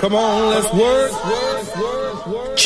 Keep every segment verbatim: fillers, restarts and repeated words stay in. Come on, let's work, work, work, work.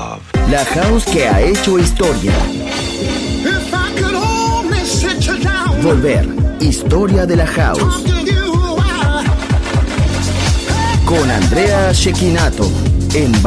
love. La house que ha hecho historia. If I could only sit you down. Volver, historia de la house. Con Andrea Cecchinato en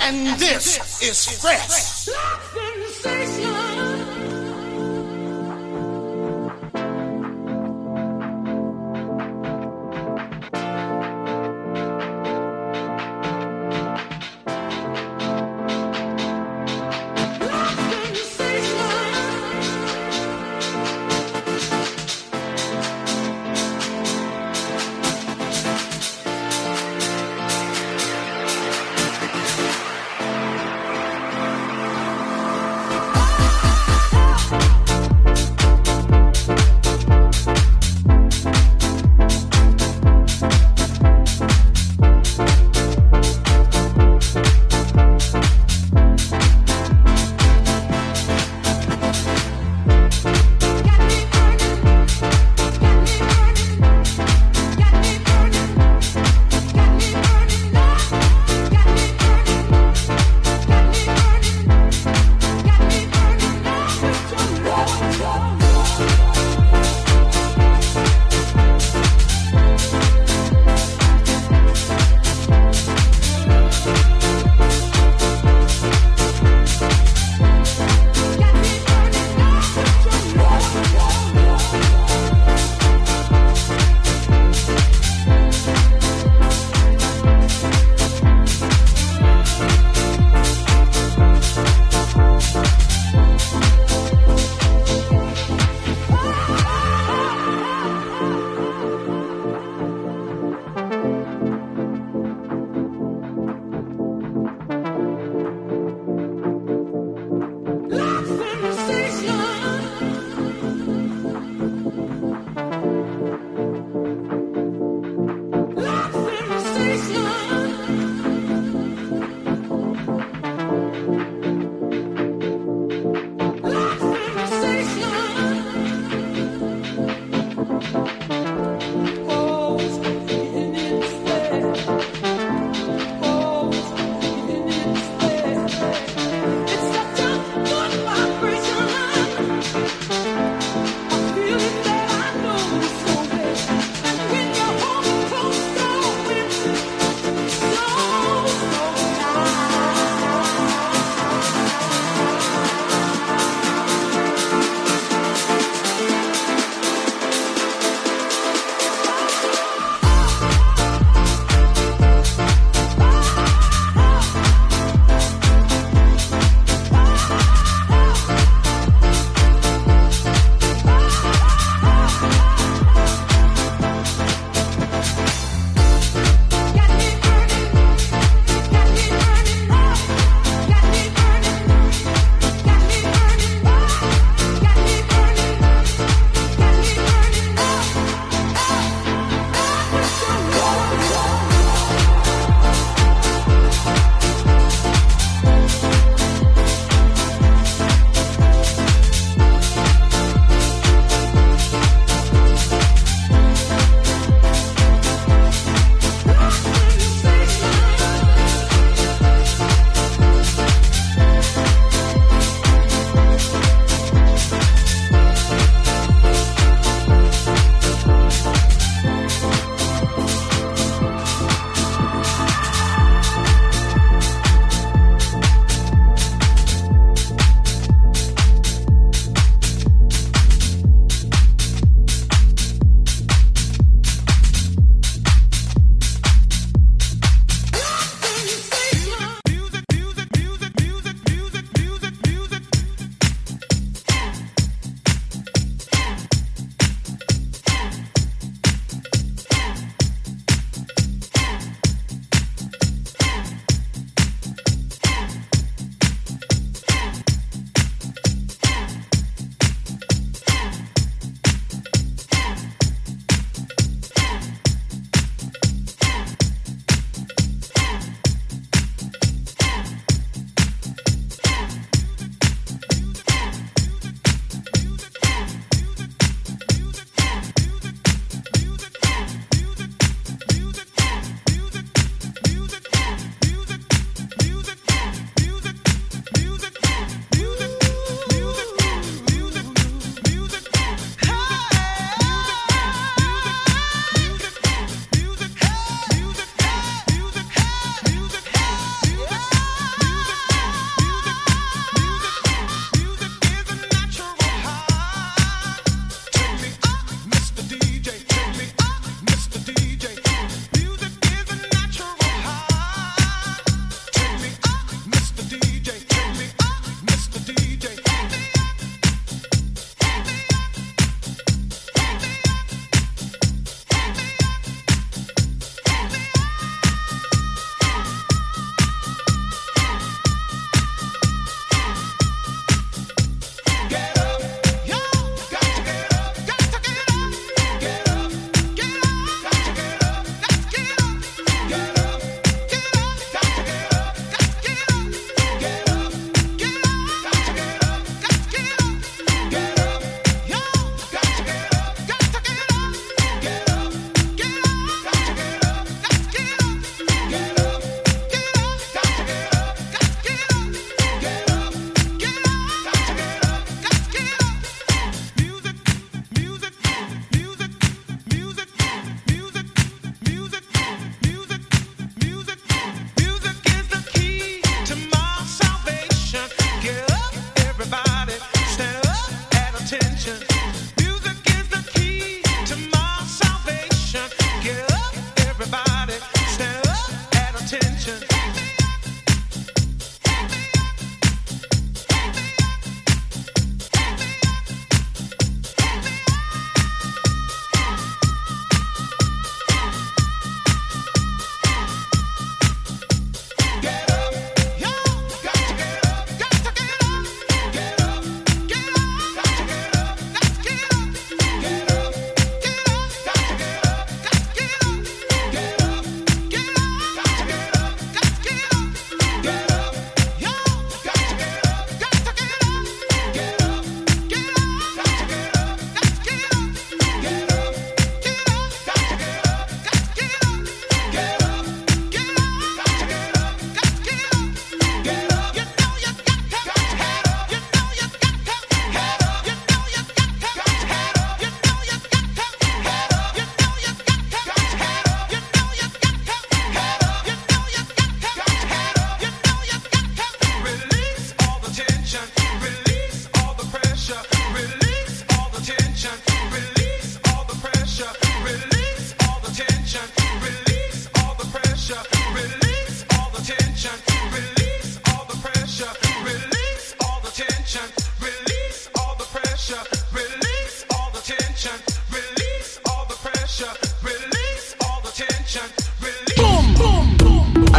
And this is fresh.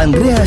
Andrea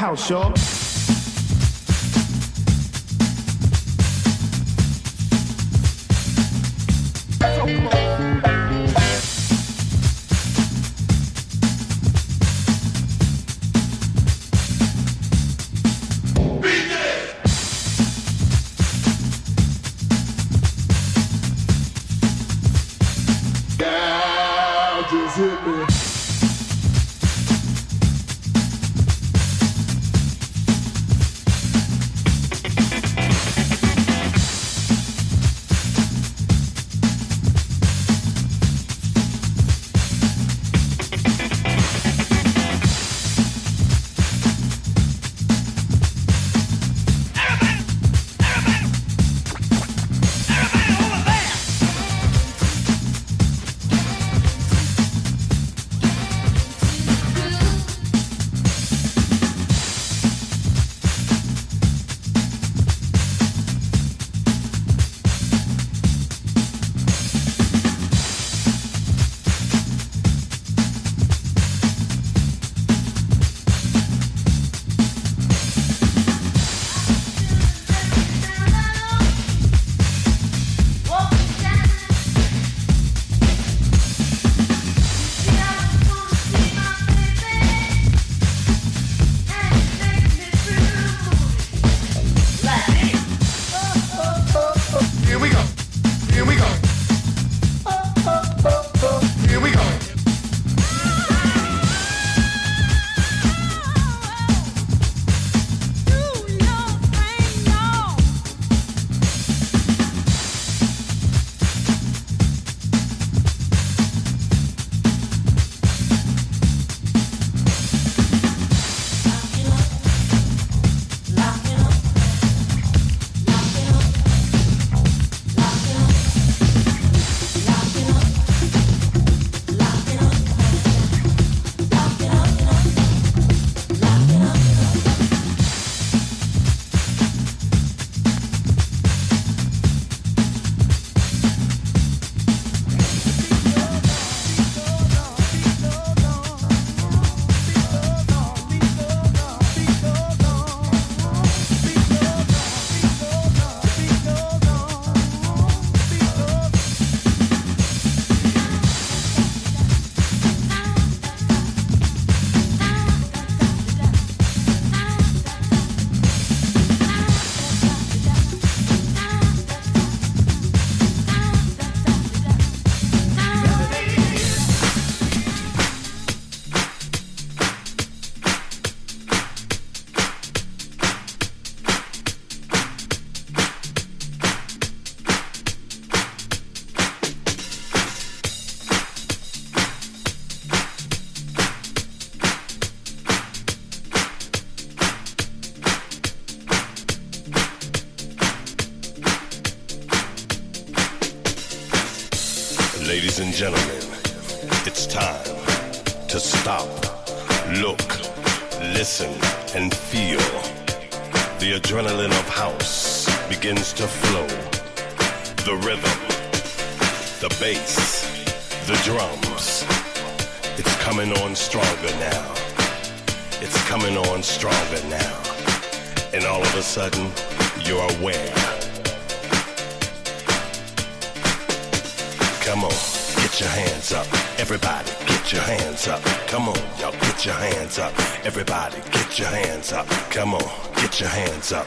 House, y'all. Ladies and gentlemen, it's time to stop, look, listen, and feel. The adrenaline of house begins to flow. The rhythm, the bass, the drums. It's coming on stronger now. It's coming on stronger now. And all of a sudden, you're aware. Come on, get your hands up. Everybody, get your hands up. Come on, y'all, get your hands up. Everybody, get your hands up. Come on, get your hands up.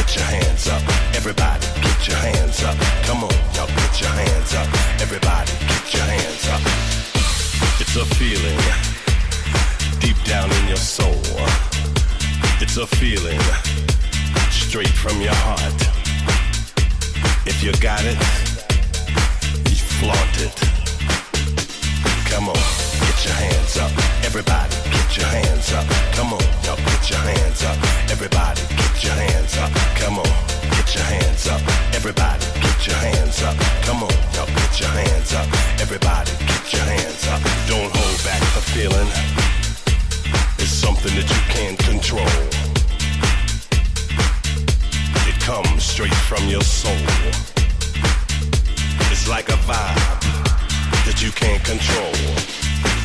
get your hands up. Everybody, get your hands up. Come on, y'all, get your hands up. Everybody, get your hands up. It's a feeling deep down in your soul. It's a feeling straight from your heart. If you got it, you flaunt it. Come on, get your hands up. Everybody, get your hands up. Come on, y'all, get your hands up. Everybody, get your hands up. Come on, get your hands up. Everybody, get your hands up. Come on, y'all, get your hands up. Everybody, get your hands up. Don't hold back the feeling. It's something that you can't control. Come straight from your soul. It's like a vibe that you can't control.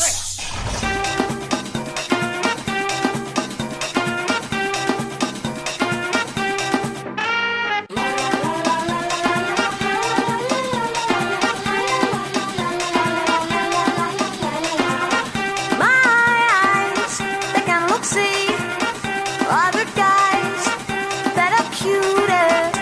Other guys that are cuter.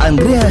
Andrea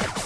Woo!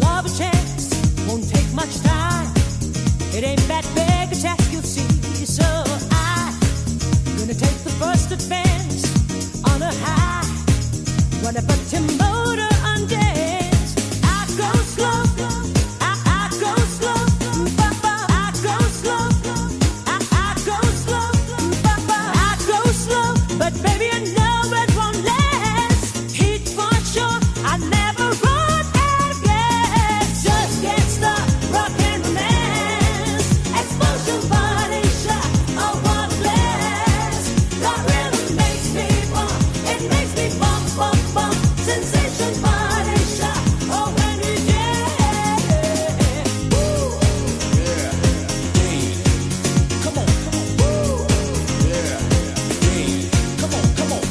Love a chance, won't take much time. It ain't that big a task, you'll see. So I'm gonna take the first advance on a high. Run up a Timboda undance. I go slow, I, I go slow. I go slow, I, I go slow. I go slow, but baby I know it won't last. Heat for sure, I never run out of gas. Just get stuck, rock and romance. Explosion body shot, I want less. The rhythm makes me bump, it makes me bump, bump, bump. Sensation body shot, oh when we dance. Woo, yeah, yeah. Come on, come on.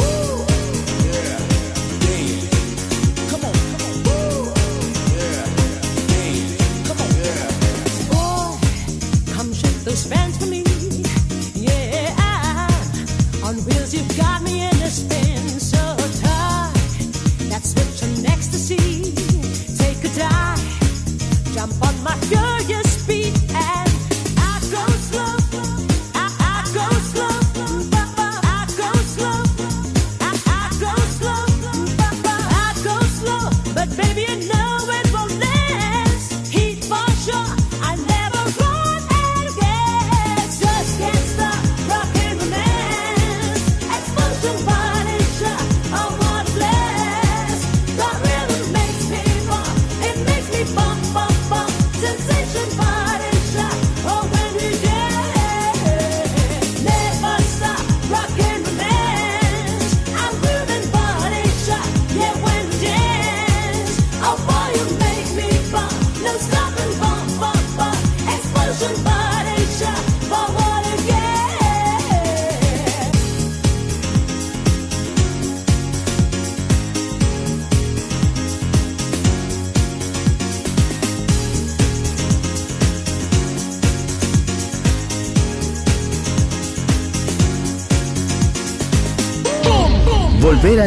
Woo, yeah, yeah. Come on, come on. Woo, yeah, yeah. Come on, come on. Woo, yeah, yeah. Come on, yeah. Boy, come shake those fans for me. Yeah, I'm on wheels, you've got me in a spin. So tight, that switch on ecstasy. Take a dive, jump on my furious beat and I go slow. I, I go slow. I go slow. I, I go slow. I go slow, but baby I know it won't last. Heat for sure, I never run out of gas. Just can't stop, rock and romance. Explosion body shot, I want blast. The rhythm makes me bump, it makes me bump, bump, bump. Sensation body shot, oh when we dance. Never stop, rock and romance. I'm grooving body shot, yeah when we dance. Oh boy you make me bump, no stopping, bump, bump, bump. Explosion body shot, forward again. Volver a